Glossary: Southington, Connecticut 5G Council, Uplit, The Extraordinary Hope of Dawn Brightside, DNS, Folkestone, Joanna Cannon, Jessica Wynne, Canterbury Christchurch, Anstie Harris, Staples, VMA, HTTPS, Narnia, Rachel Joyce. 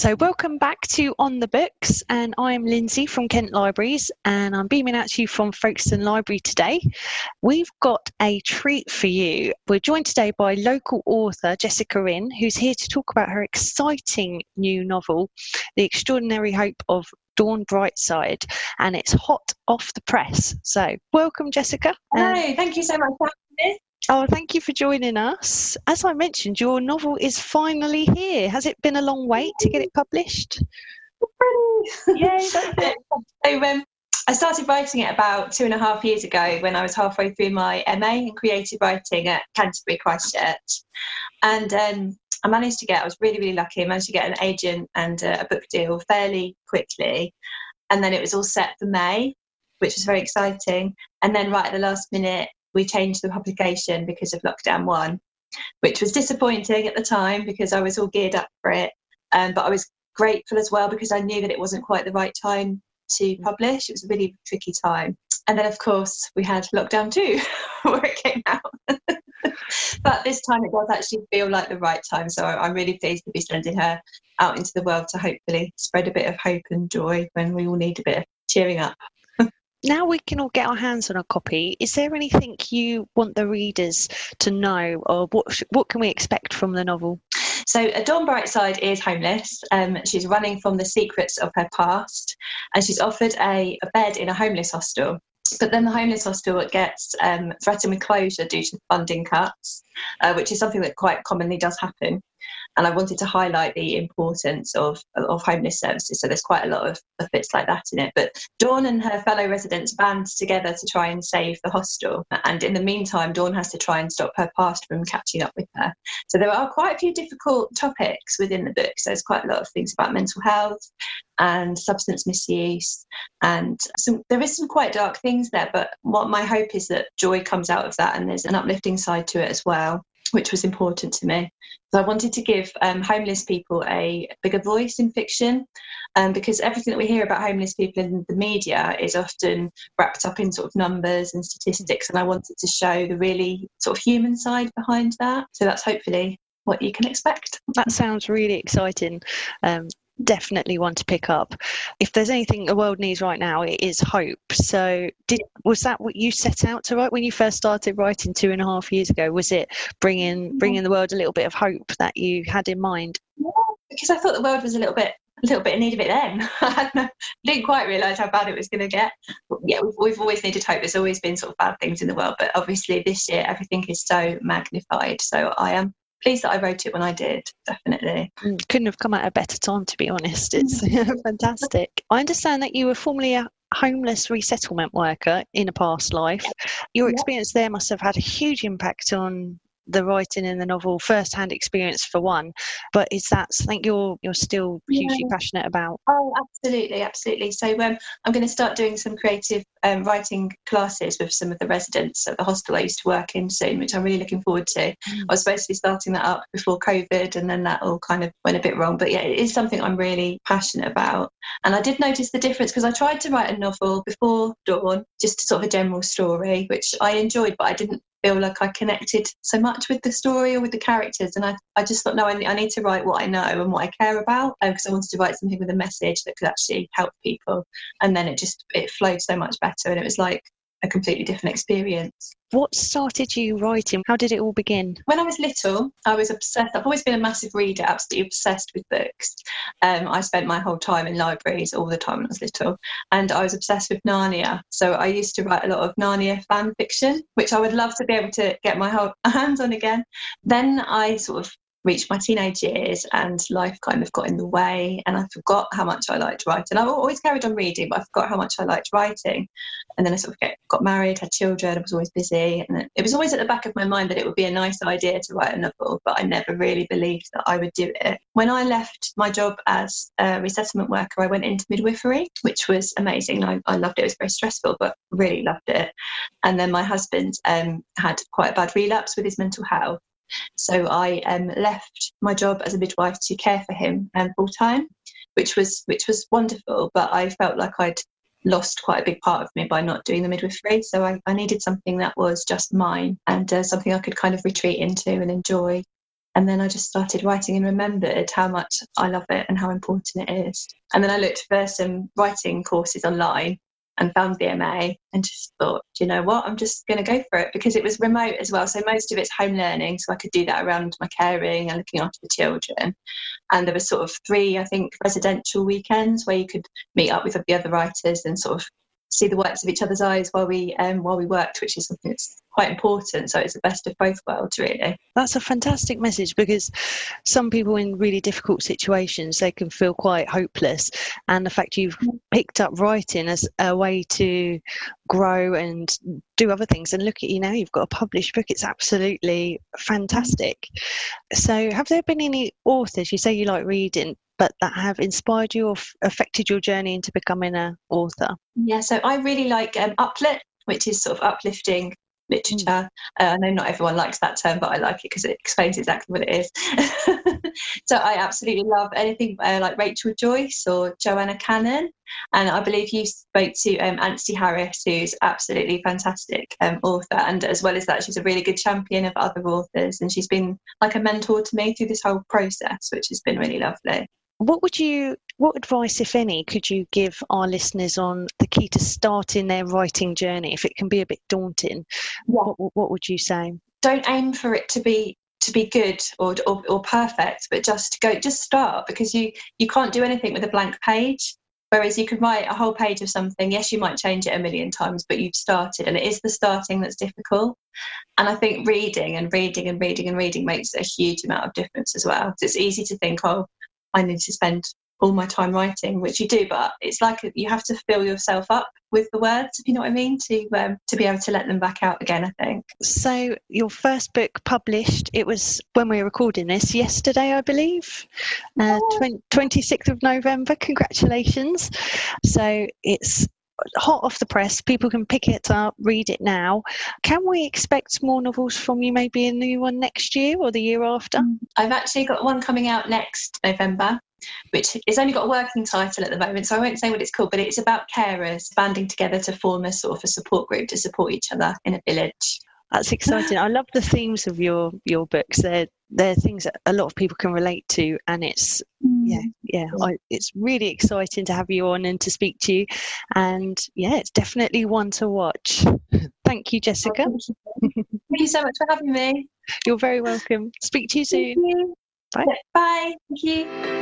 So welcome back to On the Books, and I'm Lindsay from Kent Libraries, and I'm beaming at you from Folkestone Library today. We've got a treat for you. We're joined today by local author Jessica Wynne, who's here to talk about her exciting new novel, The Extraordinary Hope of Dawn Brightside, and it's hot off the press. So welcome, Jessica. Hello, thank you so much for having me. Oh, thank you for joining us. As I mentioned, your novel is finally here. Has it been a long wait to get it published? Yay, that's it. So, I started writing it about 2.5 years ago when I was halfway through my MA in creative writing at Canterbury Christchurch. And I was really, really lucky, I managed to get an agent and a book deal fairly quickly. And then it was all set for May, which was very exciting. And then right at the last minute, we changed the publication because of lockdown one, which was disappointing at the time because I was all geared up for it. But I was grateful as well because I knew that it wasn't quite the right time to publish. It was a really tricky time. And then, of course, we had lockdown two where it came out. But this time it does actually feel like the right time. So I'm really pleased to be sending her out into the world to hopefully spread a bit of hope and joy when we all need a bit of cheering up. Now we can all get our hands on a copy. Is there anything you want the readers to know, or what can we expect from the novel? So Dawn Brightside is homeless. She's running from the secrets of her past, and she's offered a bed in a homeless hostel. But then the homeless hostel gets threatened with closure due to funding cuts, which is something that quite commonly does happen. And I wanted to highlight the importance of homeless services. So there's quite a lot of bits like that in it. But Dawn and her fellow residents band together to try and save the hostel. And in the meantime, Dawn has to try and stop her past from catching up with her. So there are quite a few difficult topics within the book. So there's quite a lot of things about mental health and substance misuse. And so there is some quite dark things there. But what my hope is that joy comes out of that, and there's an uplifting side to it as well, which was important to me. So I wanted to give homeless people a bigger voice in fiction, because everything that we hear about homeless people in the media is often wrapped up in sort of numbers and statistics, and I wanted to show the really sort of human side behind that. So that's hopefully what you can expect. That sounds really exciting. Definitely one to pick up. If there's anything the world needs right now, it is hope. So was that what you set out to write when you first started writing 2.5 years ago? Was it bringing the world a little bit of hope that you had in mind? Yeah, because I thought the world was a little bit in need of it then. I didn't quite realise how bad it was going to get. Yeah, we've always needed hope. There's always been sort of bad things in the world, but obviously this year everything is so magnified. So I am pleased that I wrote it when I did, definitely. Couldn't have come at a better time, to be honest. It's fantastic. I understand that you were formerly a homeless resettlement worker in a past life. Your experience there must have had a huge impact on the writing in the novel, first-hand experience for one. But is that something you're still hugely passionate about? Oh, absolutely, absolutely. So I'm going to start doing some creative writing classes with some of the residents at the hostel I used to work in soon, which I'm really looking forward to. I was supposed to be starting that up before COVID, and then that all kind of went a bit wrong. But yeah, it is something I'm really passionate about. And I did notice the difference because I tried to write a novel before Dawn, just sort of a general story, which I enjoyed, but I didn't feel like I connected so much with the story or with the characters, and I just thought, no, I need to write what I know and what I care about, because I wanted to write something with a message that could actually help people. And then it flowed so much better, and it was like a completely different experience. What started you writing? How did it all begin? When I was little, I was obsessed. I've always been a massive reader, absolutely obsessed with books. I spent my whole time in libraries all the time when I was little, and I was obsessed with Narnia. So I used to write a lot of Narnia fan fiction, which I would love to be able to get my whole hands on again. Then I sort of reached my teenage years, and life kind of got in the way, and I forgot how much I liked writing. I always carried on reading, but I forgot how much I liked writing. And then I sort of got married, had children, I was always busy, and it was always at the back of my mind that it would be a nice idea to write a novel, but I never really believed that I would do it. When I left my job as a resettlement worker, I went into midwifery, which was amazing. I loved it. It was very stressful, but really loved it. And then my husband had quite a bad relapse with his mental health. So I left my job as a midwife to care for him full time, which was wonderful. But I felt like I'd lost quite a big part of me by not doing the midwifery. So I needed something that was just mine, and something I could kind of retreat into and enjoy. And then I just started writing and remembered how much I love it and how important it is. And then I looked for some writing courses online and found VMA and just thought, you know what, I'm just going to go for it, because it was remote as well. So most of it's home learning. So I could do that around my caring and looking after the children. And there were sort of three, I think, residential weekends where you could meet up with the other writers and sort of see the works of each other's eyes while we worked, which is something that's quite important. So it's the best of both worlds, really. That's a fantastic message, because some people in really difficult situations, they can feel quite hopeless, and the fact you've picked up writing as a way to grow and do other things, and look at you now, you've got a published book. It's absolutely fantastic. So have there been any authors, you say you like reading, but that have inspired you or affected your journey into becoming an author? Yeah, so I really like Uplit, which is sort of uplifting literature. I know not everyone likes that term, but I like it because it explains exactly what it is. So I absolutely love anything like Rachel Joyce or Joanna Cannon. And I believe you spoke to Anstie Harris, who's absolutely fantastic author. And as well as that, she's a really good champion of other authors. And she's been like a mentor to me through this whole process, which has been really lovely. What advice, if any, could you give our listeners on the key to starting their writing journey? If it can be a bit daunting, what would you say? Don't aim for it to be good or perfect, but just start, because you can't do anything with a blank page. Whereas you could write a whole page of something. Yes, you might change it a million times, but you've started, and it is the starting that's difficult. And I think reading makes a huge amount of difference as well. It's easy to think, oh, I need to spend all my time writing, which you do, but it's like you have to fill yourself up with the words, if you know what I mean, to be able to let them back out again, I think. So your first book published, it was, when we were recording this, yesterday, I believe, 26th of November. Congratulations. So it's hot off the press. People can pick it up, read it now. Can we expect more novels from you, maybe a new one next year or the year after? I've actually got one coming out next November, which is only got a working title at the moment, so I won't say what it's called, but it's about carers banding together to form a sort of a support group to support each other in a village. That's exciting. I love the themes of your books. They're things that a lot of people can relate to, and it's it's really exciting to have you on and to speak to you. And yeah, it's definitely one to watch. Thank you, Jessica. Thank you so much for having me. You're very welcome. Speak to you soon. Bye. Bye. Thank you.